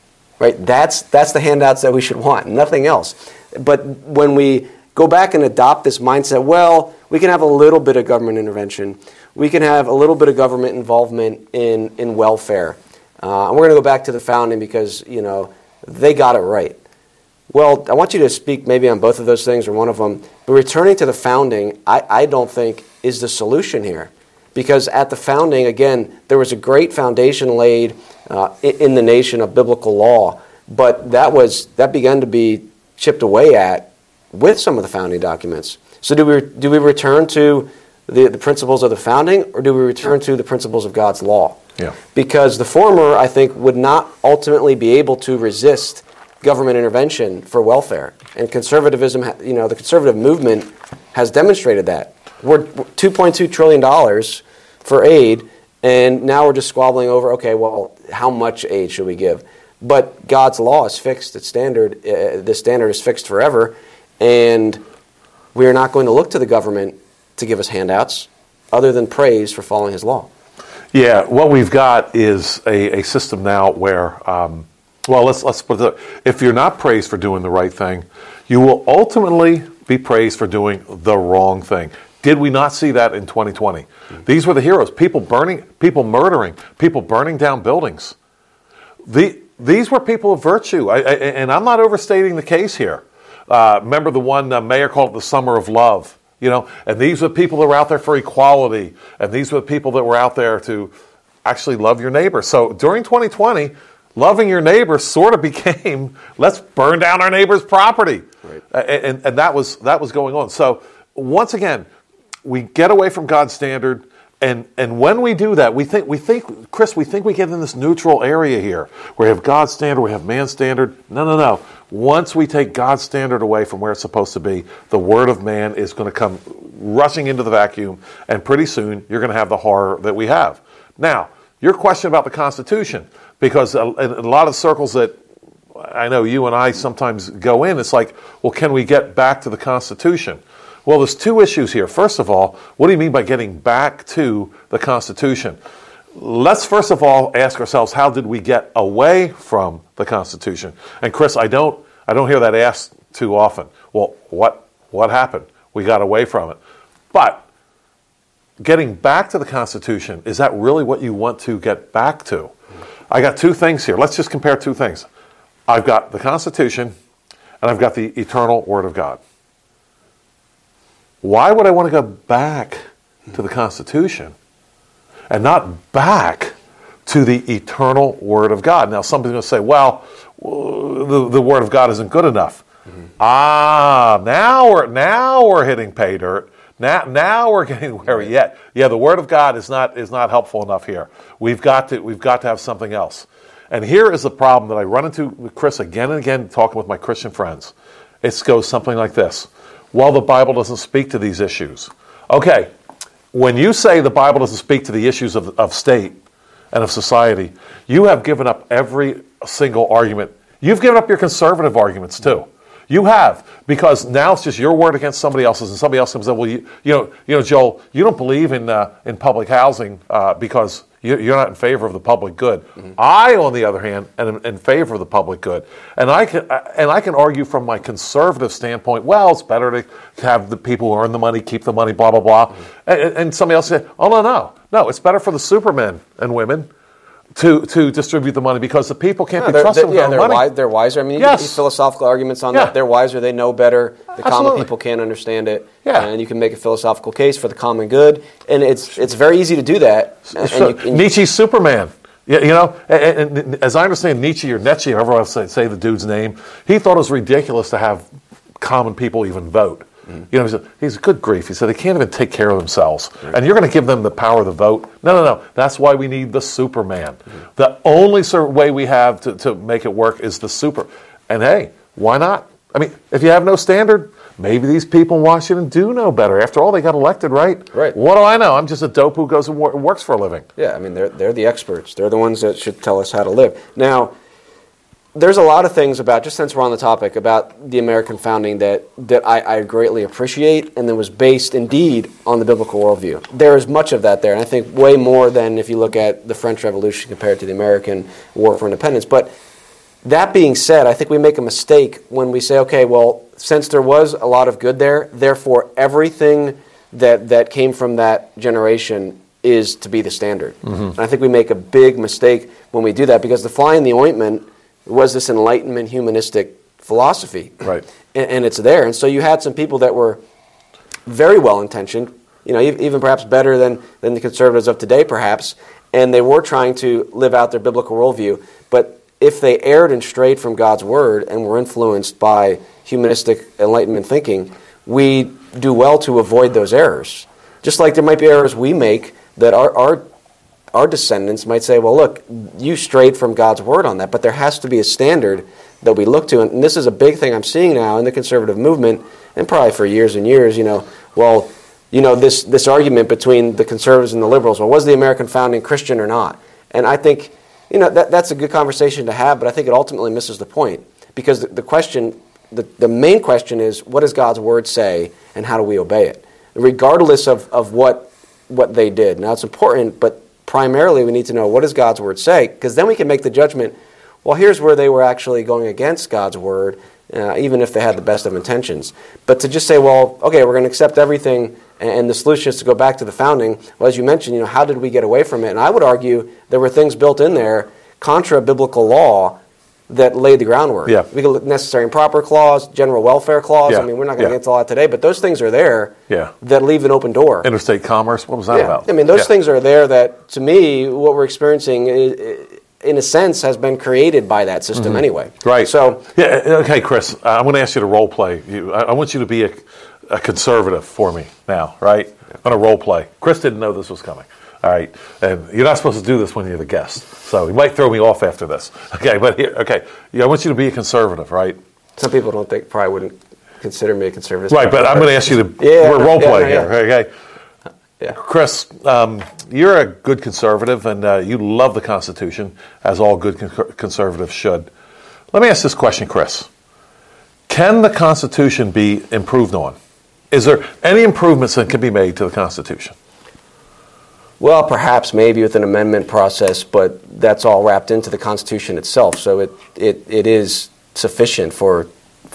Right? That's the handouts that we should want, nothing else. But when we go back and adopt this mindset, well, we can have a little bit of government intervention. We can have a little bit of government involvement in welfare. And we're going to go back to the founding because, you know, they got it right. Well, I want you to speak maybe on both of those things or one of them. But returning to the founding, I don't think is the solution here. Because at the founding, again, there was a great foundation laid in the nation of biblical law. But that began to be chipped away at with some of the founding documents. So do we return to the principles of the founding, or do we return to the principles of God's law? Yeah. Because the former, I think, would not ultimately be able to resist government intervention for welfare. And conservatism, you know, the conservative movement has demonstrated that. We're $2.2 trillion for aid, and now we're just squabbling over, okay, well, how much aid should we give? But God's law is fixed. It's standard. The standard is fixed forever, and we are not going to look to the government to give us handouts other than praise for following his law. Yeah, what we've got is a system now where, let's put it, if you're not praised for doing the right thing, you will ultimately be praised for doing the wrong thing. Did we not see that in 2020? Mm-hmm. These were the heroes, people murdering, people burning down buildings. These were people of virtue, and I'm not overstating the case here. Remember the one mayor called it the Summer of Love, you know? And these were people that were out there for equality, and these were people that were out there to actually love your neighbor. So during 2020, loving your neighbor sort of became, let's burn down our neighbor's property. Right. And that was going on. So once again, we get away from God's standard. And when we do that, we think, Chris, we get in this neutral area here where we have God's standard, we have man's standard. No. Once we take God's standard away from where it's supposed to be, the word of man is going to come rushing into the vacuum, and pretty soon you're going to have the horror that we have. Now, your question about the Constitution, because in a lot of circles that I know you and I sometimes go in, it's like, well, can we get back to the Constitution? Well, there's two issues here. First of all, what do you mean by getting back to the Constitution? Let's first of all ask ourselves, how did we get away from the Constitution? And Chris, I don't hear that asked too often. Well, what happened? We got away from it. But getting back to the Constitution, is that really what you want to get back to? I got two things here. Let's just compare two things. I've got the Constitution, and I've got the eternal Word of God. Why would I want to go back to the Constitution and not back to the eternal Word of God? Now, somebody's going to say, well, the Word of God isn't good enough. Mm-hmm. Now we're hitting pay dirt. Now we're getting where we're at. Yeah, the Word of God is not helpful enough here. We've got to have something else. And here is the problem that I run into with Chris again and again talking with my Christian friends. It goes something like this. Well, the Bible doesn't speak to these issues. Okay, when you say the Bible doesn't speak to the issues of state and of society, you have given up every single argument. You've given up your conservative arguments, too. You have, because now it's just your word against somebody else's, and somebody else comes up, well, you know, Joel, you don't believe in public housing because you're not in favor of the public good. Mm-hmm. I, on the other hand, am in favor of the public good. And I can argue from my conservative standpoint, well, it's better to have the people who earn the money, keep the money, blah, blah, blah. Mm-hmm. And somebody else said, oh, no, it's better for the supermen and women to distribute the money because the people can't be trusted with their money. They're wiser. I mean, you can do philosophical arguments on that. They're wiser. They know better. The common people can't understand it. Yeah. And you can make a philosophical case for the common good. And it's very easy to do that. And Nietzsche's Superman. You know, and as I understand, Nietzsche, or everyone else say the dude's name, he thought it was ridiculous to have common people even vote. Mm-hmm. You know, he's good grief. He said they can't even take care of themselves. Right. And you're going to give them the power to vote? No. That's why we need the Superman. Mm-hmm. The only way we have to make it work is the super. And hey, why not? I mean, if you have no standard, maybe these people in Washington do know better. After all, they got elected, right? Right. What do I know? I'm just a dope who goes and works for a living. Yeah, I mean, they're the experts. They're the ones that should tell us how to live. Now, there's a lot of things about, just since we're on the topic, about the American founding that I greatly appreciate and that was based indeed on the biblical worldview. There is much of that there, and I think way more than if you look at the French Revolution compared to the American War for Independence. But that being said, I think we make a mistake when we say, okay, well, since there was a lot of good there, therefore everything that came from that generation is to be the standard. Mm-hmm. And I think we make a big mistake when we do that, because the fly in the ointment was this Enlightenment humanistic philosophy. Right. And it's there. And so you had some people that were very well-intentioned, you know, even perhaps better than the conservatives of today, perhaps, and they were trying to live out their biblical worldview. But if they erred and strayed from God's word and were influenced by humanistic Enlightenment thinking, we do well to avoid those errors. Just like there might be errors we make that our descendants might say, well, look, you strayed from God's word on that, but there has to be a standard that we look to. And this is a big thing I'm seeing now in the conservative movement, and probably for years and years, you know, well, you know, this argument between the conservatives and the liberals, well, was the American founding Christian or not? And I think, you know, that's a good conversation to have, but I think it ultimately misses the point, because the question, the main question is, what does God's word say and how do we obey it? Regardless of what they did. Now, it's important, but primarily, we need to know, what does God's word say? Because then we can make the judgment, well, here's where they were actually going against God's word, even if they had the best of intentions. But to just say, well, okay, we're going to accept everything, and the solution is to go back to the founding. Well, as you mentioned, you know, how did we get away from it? And I would argue there were things built in there, contra biblical law, that laid the groundwork. Yeah. We could look necessary and proper clause, general welfare clause. Yeah. I mean, we're not going to get into all that today, but those things are there that leave an open door. Interstate commerce, what was that about? I mean, those things are there that, to me, what we're experiencing, in a sense, has been created by that system anyway. Right. So, okay, Chris, I'm going to ask you to role play. I want you to be a conservative for me now, right? I'm going to role play. Chris didn't know this was coming. All right, and you're not supposed to do this when you're the guest, so you might throw me off after this. Okay, but here, I want you to be a conservative, right? Some people don't think, probably wouldn't consider me a conservative. Right, but I'm going to ask you to, we're role playing here, okay? Yeah. Chris, you're a good conservative, and you love the Constitution, as all good conservatives should. Let me ask this question, Chris. Can the Constitution be improved on? Is there any improvements that can be made to the Constitution? Well, perhaps, maybe with an amendment process, but that's all wrapped into the Constitution itself, so it is sufficient for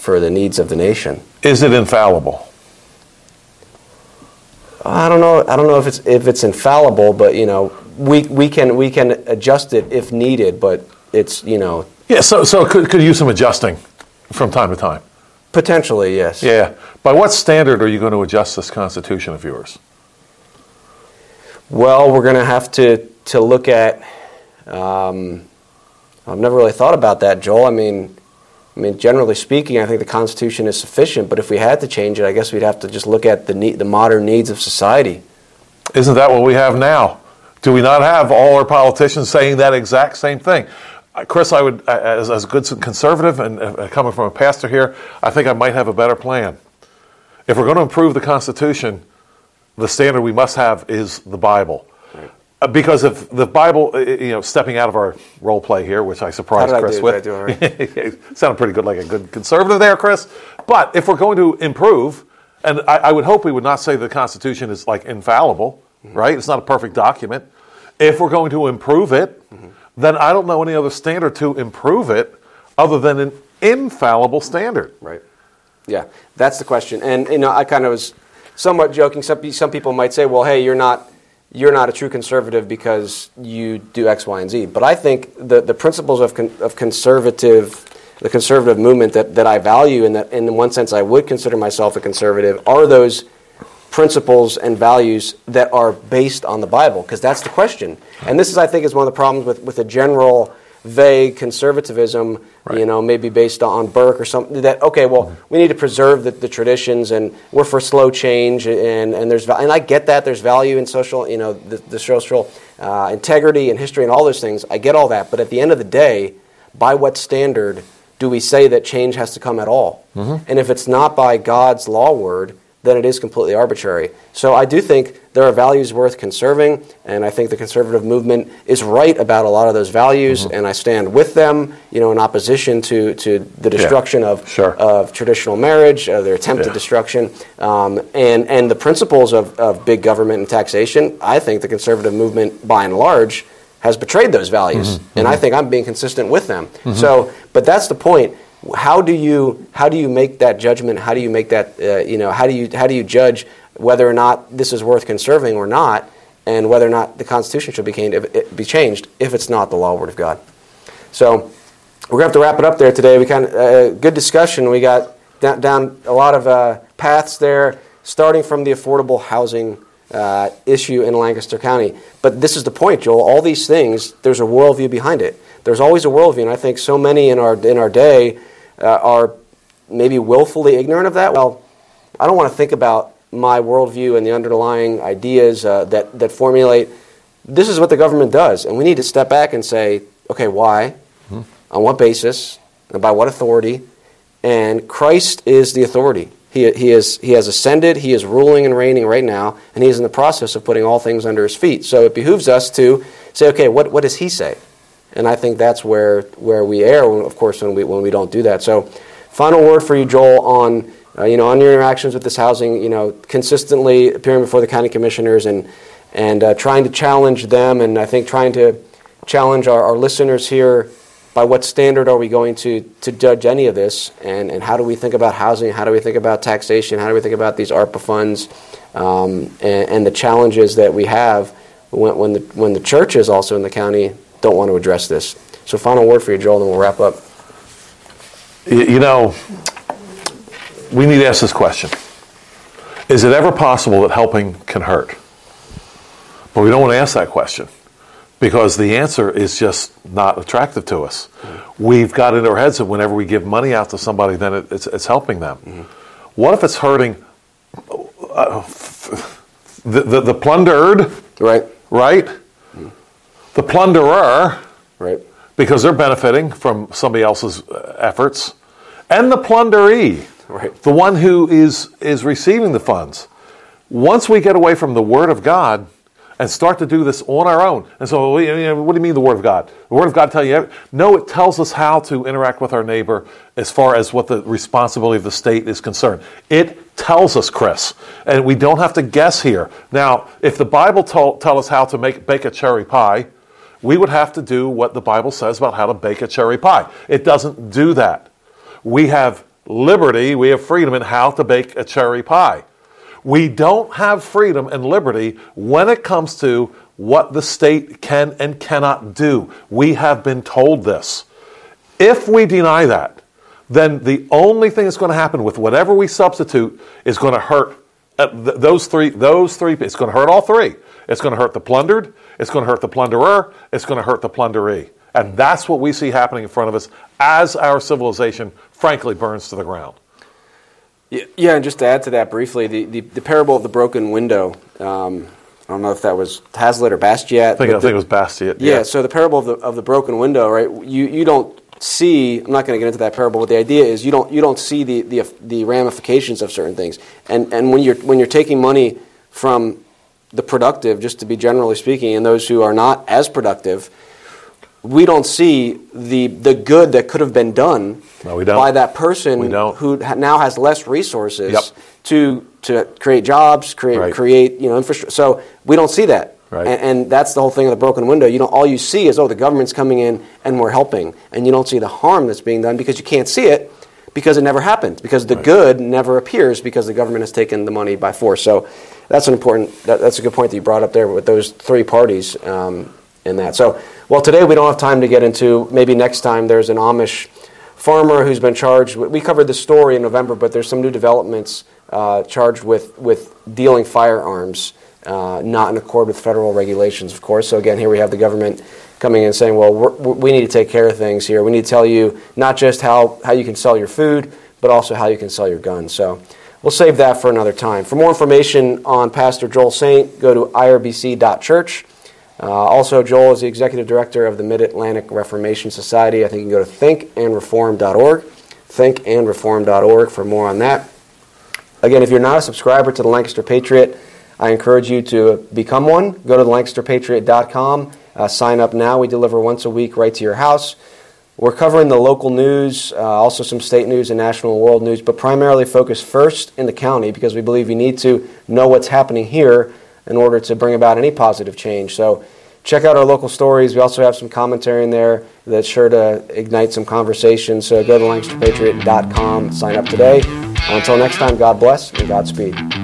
the needs of the nation. Is it infallible? I don't know. I don't know if it's infallible, but you know, we can adjust it if needed. But it's, you know. Yeah. So it could use some adjusting from time to time. Potentially, yes. Yeah. By what standard are you going to adjust this Constitution of yours? Well, we're going to have to look at. I've never really thought about that, Joel. I mean, generally speaking, I think the Constitution is sufficient. But if we had to change it, I guess we'd have to just look at the modern needs of society. Isn't that what we have now? Do we not have all our politicians saying that exact same thing? Chris, I would, as a good conservative and coming from a pastor here, I think I might have a better plan. If we're going to improve the Constitution, the standard we must have is the Bible. Right. Because if the Bible, stepping out of our role play here, which I surprised Chris with. How did I do? Right? Sounded pretty good, like a good conservative there, Chris. But if we're going to improve, and I would hope we would not say the Constitution is like infallible, right? It's not a perfect document. If we're going to improve it, then I don't know any other standard to improve it other than an infallible standard. Right. Yeah, that's the question. And, you know, I kind of was somewhat joking. Some people might say, well, hey, you're not a true conservative because you do X, Y, and Z. But I think the principles of the conservative movement that I value, and that in one sense I would consider myself a conservative, are those principles and values that are based on the Bible, because that's the question. And this is, I think, is one of the problems with a general vague conservatism, right, you know, maybe based on Burke or something, that, okay, well, we need to preserve the traditions, and we're for slow change, and there's, and I get that there's value in social, you know, the social integrity and history and all those things. I get all that, but at the end of the day, by what standard do we say that change has to come at all? And if it's not by God's law word, then it is completely arbitrary. So I do think there are values worth conserving, and I think the conservative movement is right about a lot of those values, and I stand with them, you know, in opposition to the destruction of traditional marriage, their attempted destruction, and the principles of big government and taxation. I think the conservative movement, by and large, has betrayed those values, and I think I'm being consistent with them. So, but that's the point. How do you make that judgment? How do you make that how do you judge whether or not this is worth conserving or not, and whether or not the Constitution should be changed if it's not the law word of God? So we're gonna have to wrap it up there today. We kind of good discussion. We got down a lot of paths there, starting from the affordable housing issue in Lancaster County. But this is the point, Joel. All these things, there's a worldview behind it. There's always a worldview, and I think so many in our day are maybe willfully ignorant of that. Well, I don't want to think about my worldview and the underlying ideas that formulate. This is what the government does, and we need to step back and say, okay, why, on what basis, and by what authority? And Christ is the authority. He has ascended. He is ruling and reigning right now, and he is in the process of putting all things under his feet. So it behooves us to say, okay, what does he say? And I think that's where we err, of course, when we don't do that. So, final word for you, Joel, on on your interactions with this housing. You know, consistently appearing before the county commissioners and trying to challenge them, and I think trying to challenge our listeners here. By what standard are we going to judge any of this? And how do we think about housing? How do we think about taxation? How do we think about these ARPA funds and the challenges that we have when the churches also in the county don't want to address this? So final word for you, Joel, and we'll wrap up. You know, we need to ask this question. Is it ever possible that helping can hurt? But we don't want to ask that question, because the answer is just not attractive to us. Mm-hmm. We've got in our heads that whenever we give money out to somebody, then it's helping them. Mm-hmm. What if it's hurting the plundered? Right? Mm-hmm. The plunderer, right? Because they're benefiting from somebody else's efforts, and the plunderee, right? The one who is receiving the funds. Once we get away from the Word of God and start to do this on our own. And so, what do you mean the Word of God? The Word of God tell you? No, it tells us how to interact with our neighbor as far as what the responsibility of the state is concerned. It tells us, Chris, and we don't have to guess here. Now, if the Bible tell us how to bake a cherry pie, we would have to do what the Bible says about how to bake a cherry pie. It doesn't do that. We have liberty, we have freedom in how to bake a cherry pie. We don't have freedom and liberty when it comes to what the state can and cannot do. We have been told this. If we deny that, then the only thing that's going to happen with whatever we substitute is going to hurt those three. It's going to hurt all three. It's going to hurt the plundered, it's going to hurt the plunderer, it's going to hurt the plunderee. And that's what we see happening in front of us as our civilization, frankly, burns to the ground. Yeah, and just to add to that briefly, the parable of the broken window. I don't know if that was Hazlitt or Bastiat. I think it was Bastiat. Yeah. So the parable of the broken window, right? You don't see. I'm not going to get into that parable, but the idea is you don't see the ramifications of certain things. And when you're taking money from the productive, just to be generally speaking, and those who are not as productive, we don't see the good that could have been done by that person who now has less resources to create jobs, create infrastructure. So we don't see that, and that's the whole thing of the broken window. You don't all you see is the government's coming in and we're helping, and you don't see the harm that's being done because you can't see it because it never happened, because the good never appears because the government has taken the money by force. So that's that's a good point that you brought up there with those three parties. In that. So, well, today we don't have time to get into, maybe next time there's an Amish farmer who's been charged, we covered the story in November, but there's some new developments charged with dealing firearms, not in accord with federal regulations, of course. So again, here we have the government coming in saying, well, we need to take care of things here. We need to tell you not just how you can sell your food, but also how you can sell your gun. So we'll save that for another time. For more information on Pastor Joel Saint, go to irbc.church. Also, Joel is the Executive Director of the Mid-Atlantic Reformation Society. I think you can go to thinkandreform.org, thinkandreform.org for more on that. Again, if you're not a subscriber to the Lancaster Patriot, I encourage you to become one. Go to LancasterPatriot.com. Sign up now. We deliver once a week right to your house. We're covering the local news, also some state news and national and world news, but primarily focus first in the county because we believe you need to know what's happening here in order to bring about any positive change. So check out our local stories. We also have some commentary in there that's sure to ignite some conversation. So go to LancasterPatriot.com, sign up today. Until next time, God bless and Godspeed.